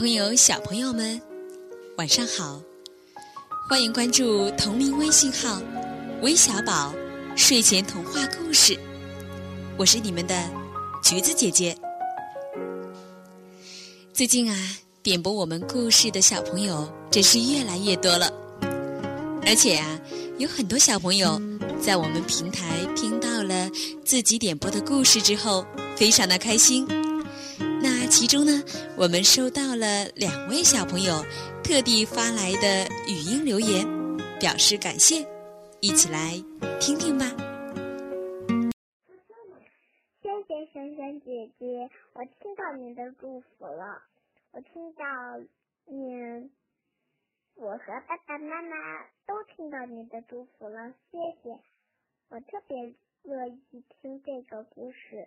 朋友小朋友们晚上好，欢迎关注同名微信号微小宝睡前童话故事，我是你们的橘子姐姐。最近啊，点播我们故事的小朋友真是越来越多了，而且啊，有很多小朋友在我们平台听到了自己点播的故事之后非常的开心。那其中呢，我们收到了2位小朋友特地发来的语音留言，表示感谢，一起来听听吧。谢谢神神姐姐，我听到您的祝福了，我听到您，我和爸爸妈妈都听到您的祝福了，谢谢，我特别乐意听这个故事。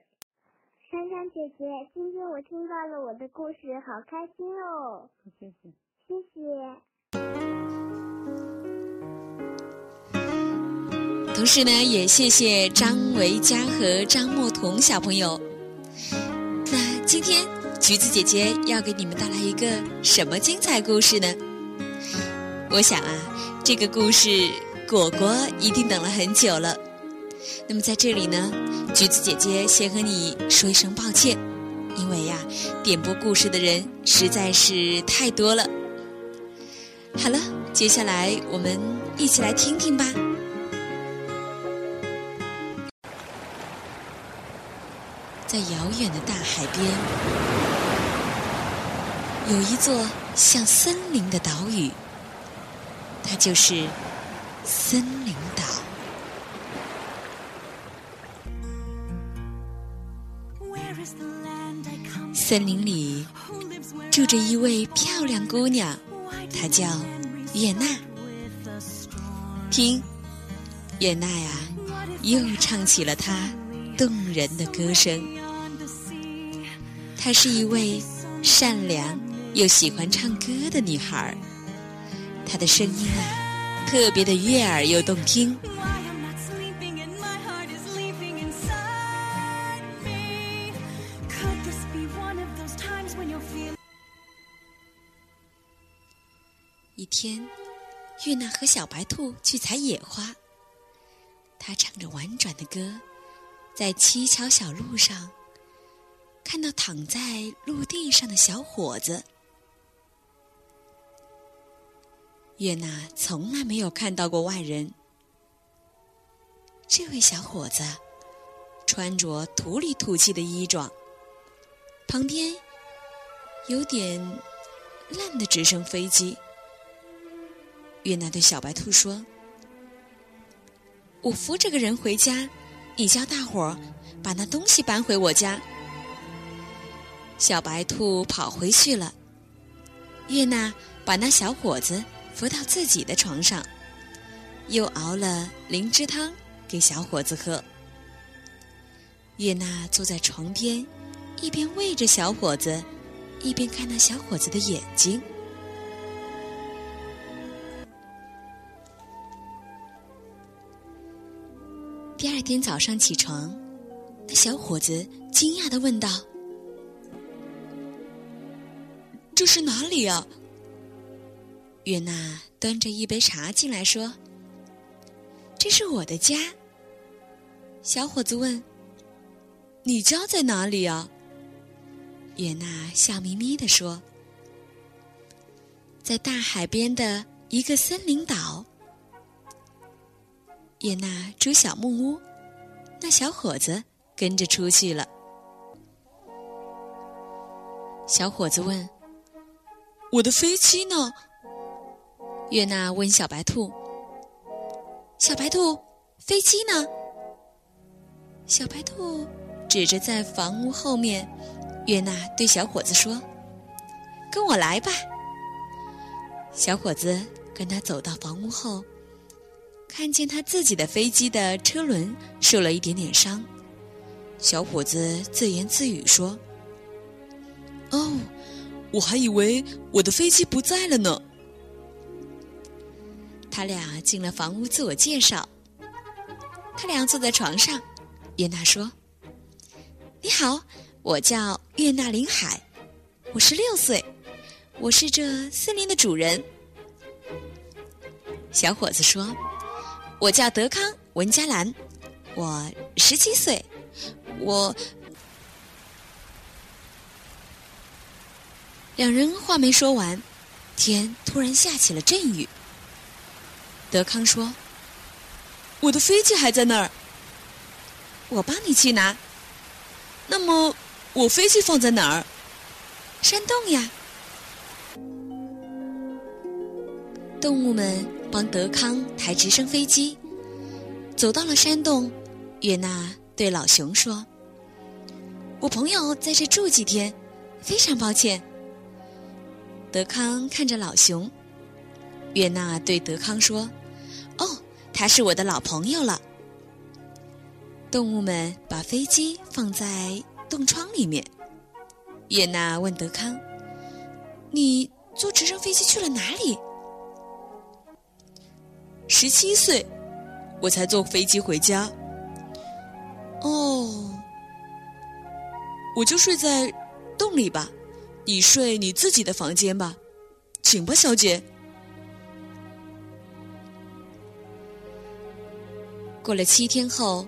珊珊姐姐，今天我听到了我的故事，好开心哦！谢谢，谢谢。同时呢，也谢谢张维佳和张莫彤小朋友。那今天橘子姐姐要给你们带来一个什么精彩故事呢？我想啊，这个故事果果一定等了很久了。那么在这里呢，橘子姐姐先和你说一声抱歉，因为呀，点播故事的人实在是太多了。好了，接下来我们一起来听听吧。在遥远的大海边，有一座像森林的岛屿，它就是森林岛。森林里住着一位漂亮姑娘，她叫叶娜。听，叶娜呀，又唱起了她动人的歌声。她是一位善良又喜欢唱歌的女孩，她的声音啊，特别的悦耳又动听。一天，月娜和小白兔去采野花，她唱着婉转的歌，在七巧小路上看到躺在陆地上的小伙子。月娜从来没有看到过外人，这位小伙子穿着土里土气的衣装，旁边有点烂的直升飞机。月娜对小白兔说：“我扶这个人回家，你叫大伙儿把那东西搬回我家。”小白兔跑回去了，月娜把那小伙子扶到自己的床上，又熬了灵芝汤给小伙子喝。月娜坐在床边，一边喂着小伙子，一边看那小伙子的眼睛。第二天早上起床，那小伙子惊讶地问道：“这是哪里啊？”月娜端着一杯茶进来说：“这是我的家。”小伙子问：“你家在哪里啊？”月娜笑眯眯地说：“在大海边的一个森林岛。”叶娜住小木屋，那小伙子跟着出去了。小伙子问：“我的飞机呢？”叶娜问小白兔：“小白兔，飞机呢？”小白兔指着在房屋后面，叶娜对小伙子说：“跟我来吧。”小伙子跟他走到房屋后，看见他自己的飞机的车轮受了一点点伤，小伙子自言自语说：“哦，我还以为我的飞机不在了呢。”他俩进了房屋自我介绍，他俩坐在床上，叶娜说：“你好，我叫叶娜林海，我16岁，我是这森林的主人。”小伙子说：“我叫德康·文加兰，我17岁，我……”两人话没说完，天突然下起了阵雨。德康说：“我的飞机还在那儿，我帮你去拿。那么我飞机放在哪儿？”“山洞呀。”动物们帮德康抬直升飞机，走到了山洞。月娜对老熊说：“我朋友在这住几天，非常抱歉。”德康看着老熊，月娜对德康说：“哦，他是我的老朋友了。”动物们把飞机放在洞窗里面。月娜问德康：“你坐直升飞机去了哪里？”“17岁，我才坐飞机回家。”“哦，我就睡在洞里吧。”“你睡你自己的房间吧，请吧，小姐。”过了7天后，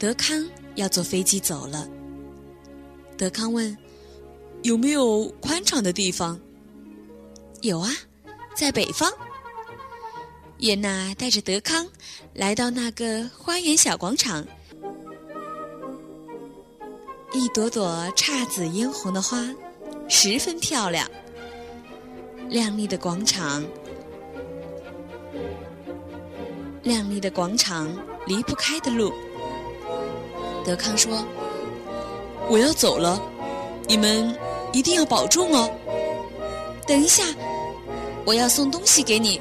德康要坐飞机走了。德康问：“有没有宽敞的地方？”“有啊，在北方。”叶娜带着德康来到那个花园小广场，一朵朵姹紫嫣红的花十分漂亮。亮丽的广场，离不开的路。德康说：“我要走了，你们一定要保重哦。”“等一下，我要送东西给你。”“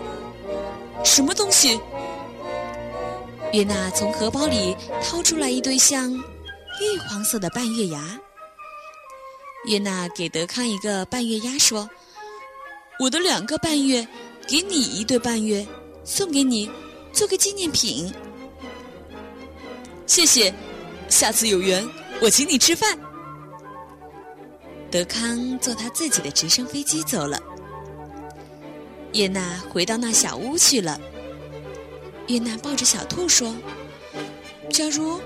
什么东西？”月娜从荷包里掏出来一对像绿黄色的半月牙。月娜给德康一个半月鸭，说：“我的2个半月，给你一对半月，送给你，做个纪念品。”“谢谢，下次有缘，我请你吃饭。”德康坐他自己的直升飞机走了。月娜回到那小屋去了。月娜抱着小兔说：“假如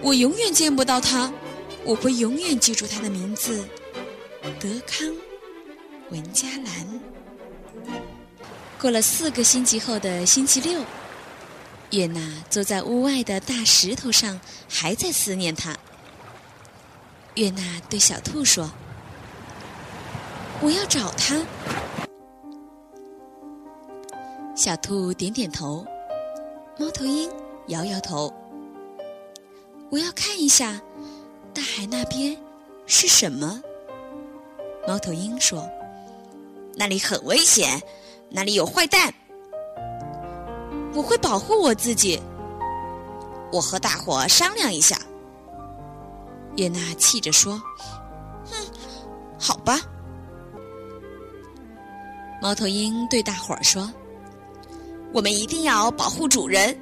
我永远见不到他，我会永远记住他的名字，德康·文加兰。”过了4个星期后的星期6，月娜坐在屋外的大石头上，还在思念他。月娜对小兔说：“我要找他。”小兔点点头，猫头鹰摇摇头。“我要看一下大海那边是什么？”猫头鹰说：“那里很危险，那里有坏蛋。”“我会保护我自己。”“我和大伙商量一下。”叶娜气着说：“好吧。”猫头鹰对大伙说：“我们一定要保护主人。”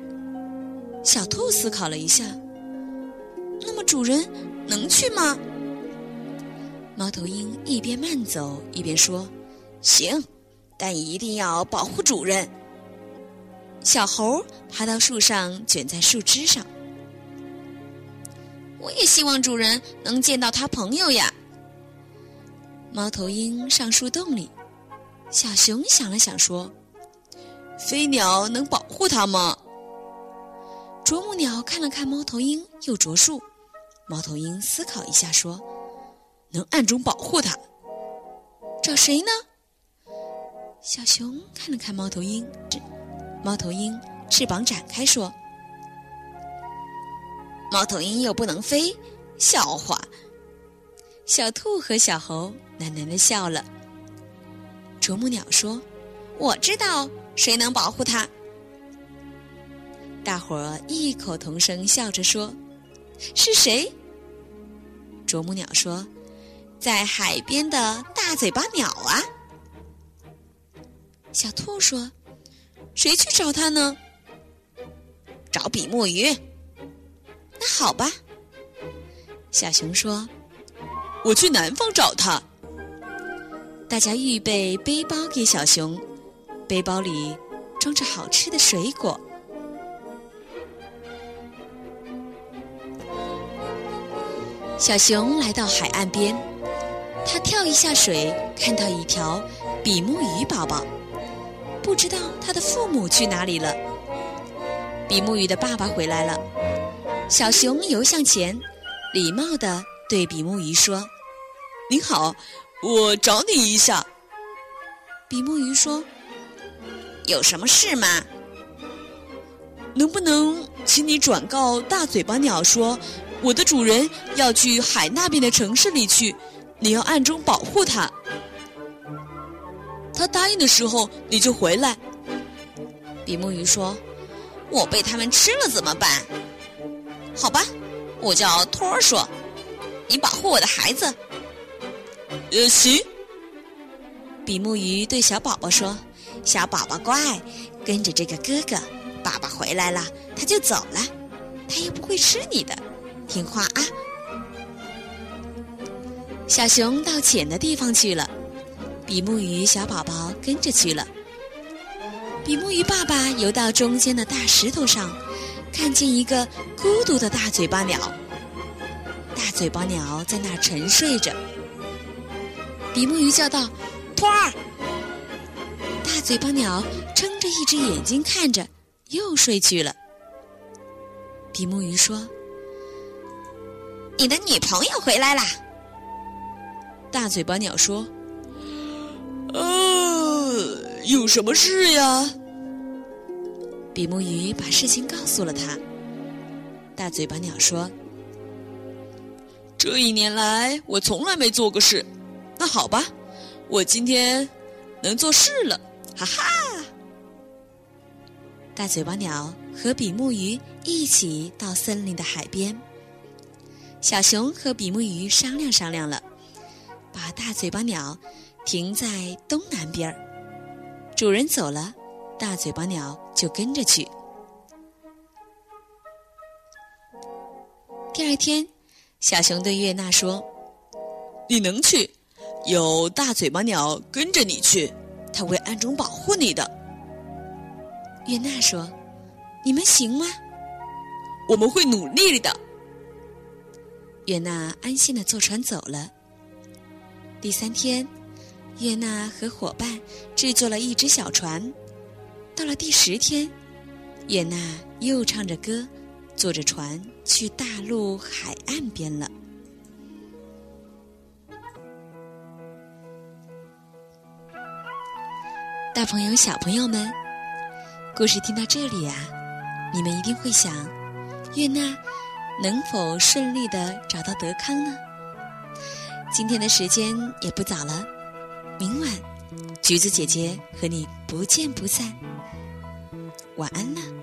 小兔思考了一下：“那么主人能去吗？”猫头鹰一边慢走一边说：“行，但一定要保护主人。”小猴爬到树上，卷在树枝上：“我也希望主人能见到他朋友呀。”猫头鹰上树洞里。小熊想了想说：“飞鸟能保护它吗？”啄木鸟看了看猫头鹰，又啄树。猫头鹰思考一下说：“能暗中保护它。”“找谁呢？”小熊看了看猫头鹰，猫头鹰翅膀展开说：“猫头鹰又不能飞，笑话。”小兔和小猴喃喃地笑了。啄木鸟说：“我知道谁能保护它。”大伙儿异口同声笑着说：“是谁？”啄木鸟说：“在海边的大嘴巴鸟啊。”小兔说：“谁去找它呢？”“找比目鱼。”“那好吧。”小熊说：“我去南方找它。”大家预备背包给小熊，背包里装着好吃的水果。小熊来到海岸边，他跳一下水，看到一条比目鱼宝宝，不知道他的父母去哪里了。比目鱼的爸爸回来了，小熊游向前，礼貌地对比目鱼说：“您好，我找你一下。”比目鱼说：“有什么事吗？”“能不能请你转告大嘴巴鸟说，我的主人要去海那边的城市里去，你要暗中保护他。他答应的时候你就回来。”比目鱼说：“我被他们吃了怎么办？好吧，我叫托儿说，你保护我的孩子。”“行。”比目鱼对小宝宝说：“小宝宝乖，跟着这个哥哥，爸爸回来了他就走了，他又不会吃你的，听话啊。”小熊到浅的地方去了，比目鱼小宝宝跟着去了。比目鱼爸爸游到中间的大石头上，看见一个孤独的大嘴巴鸟，大嘴巴鸟在那沉睡着。比目鱼叫道：“托儿！”大嘴巴鸟睁着一只眼睛看着，又睡去了。比目鱼说：“你的女朋友回来啦。”大嘴巴鸟说：“有什么事呀？”比目鱼把事情告诉了他。大嘴巴鸟说：“这一年来我从来没做过事，那好吧，我今天能做事了，哈哈。”大嘴巴鸟和比目鱼一起到森林的海边。小熊和比目鱼商量商量了，把大嘴巴鸟停在东南边儿。主人走了，大嘴巴鸟就跟着去。第二天，小熊对月娜说：“你能去，有大嘴巴鸟跟着你去，它会暗中保护你的。”月娜说：“你们行吗？”“我们会努力的。”月娜安心地坐船走了。第三天，月娜和伙伴制作了一只小船。到了第10天，月娜又唱着歌，坐着船去大陆海岸边了。大朋友小朋友们，故事听到这里啊，你们一定会想，月娜能否顺利地找到德康呢？今天的时间也不早了，明晚，橘子姐姐和你不见不散。晚安了。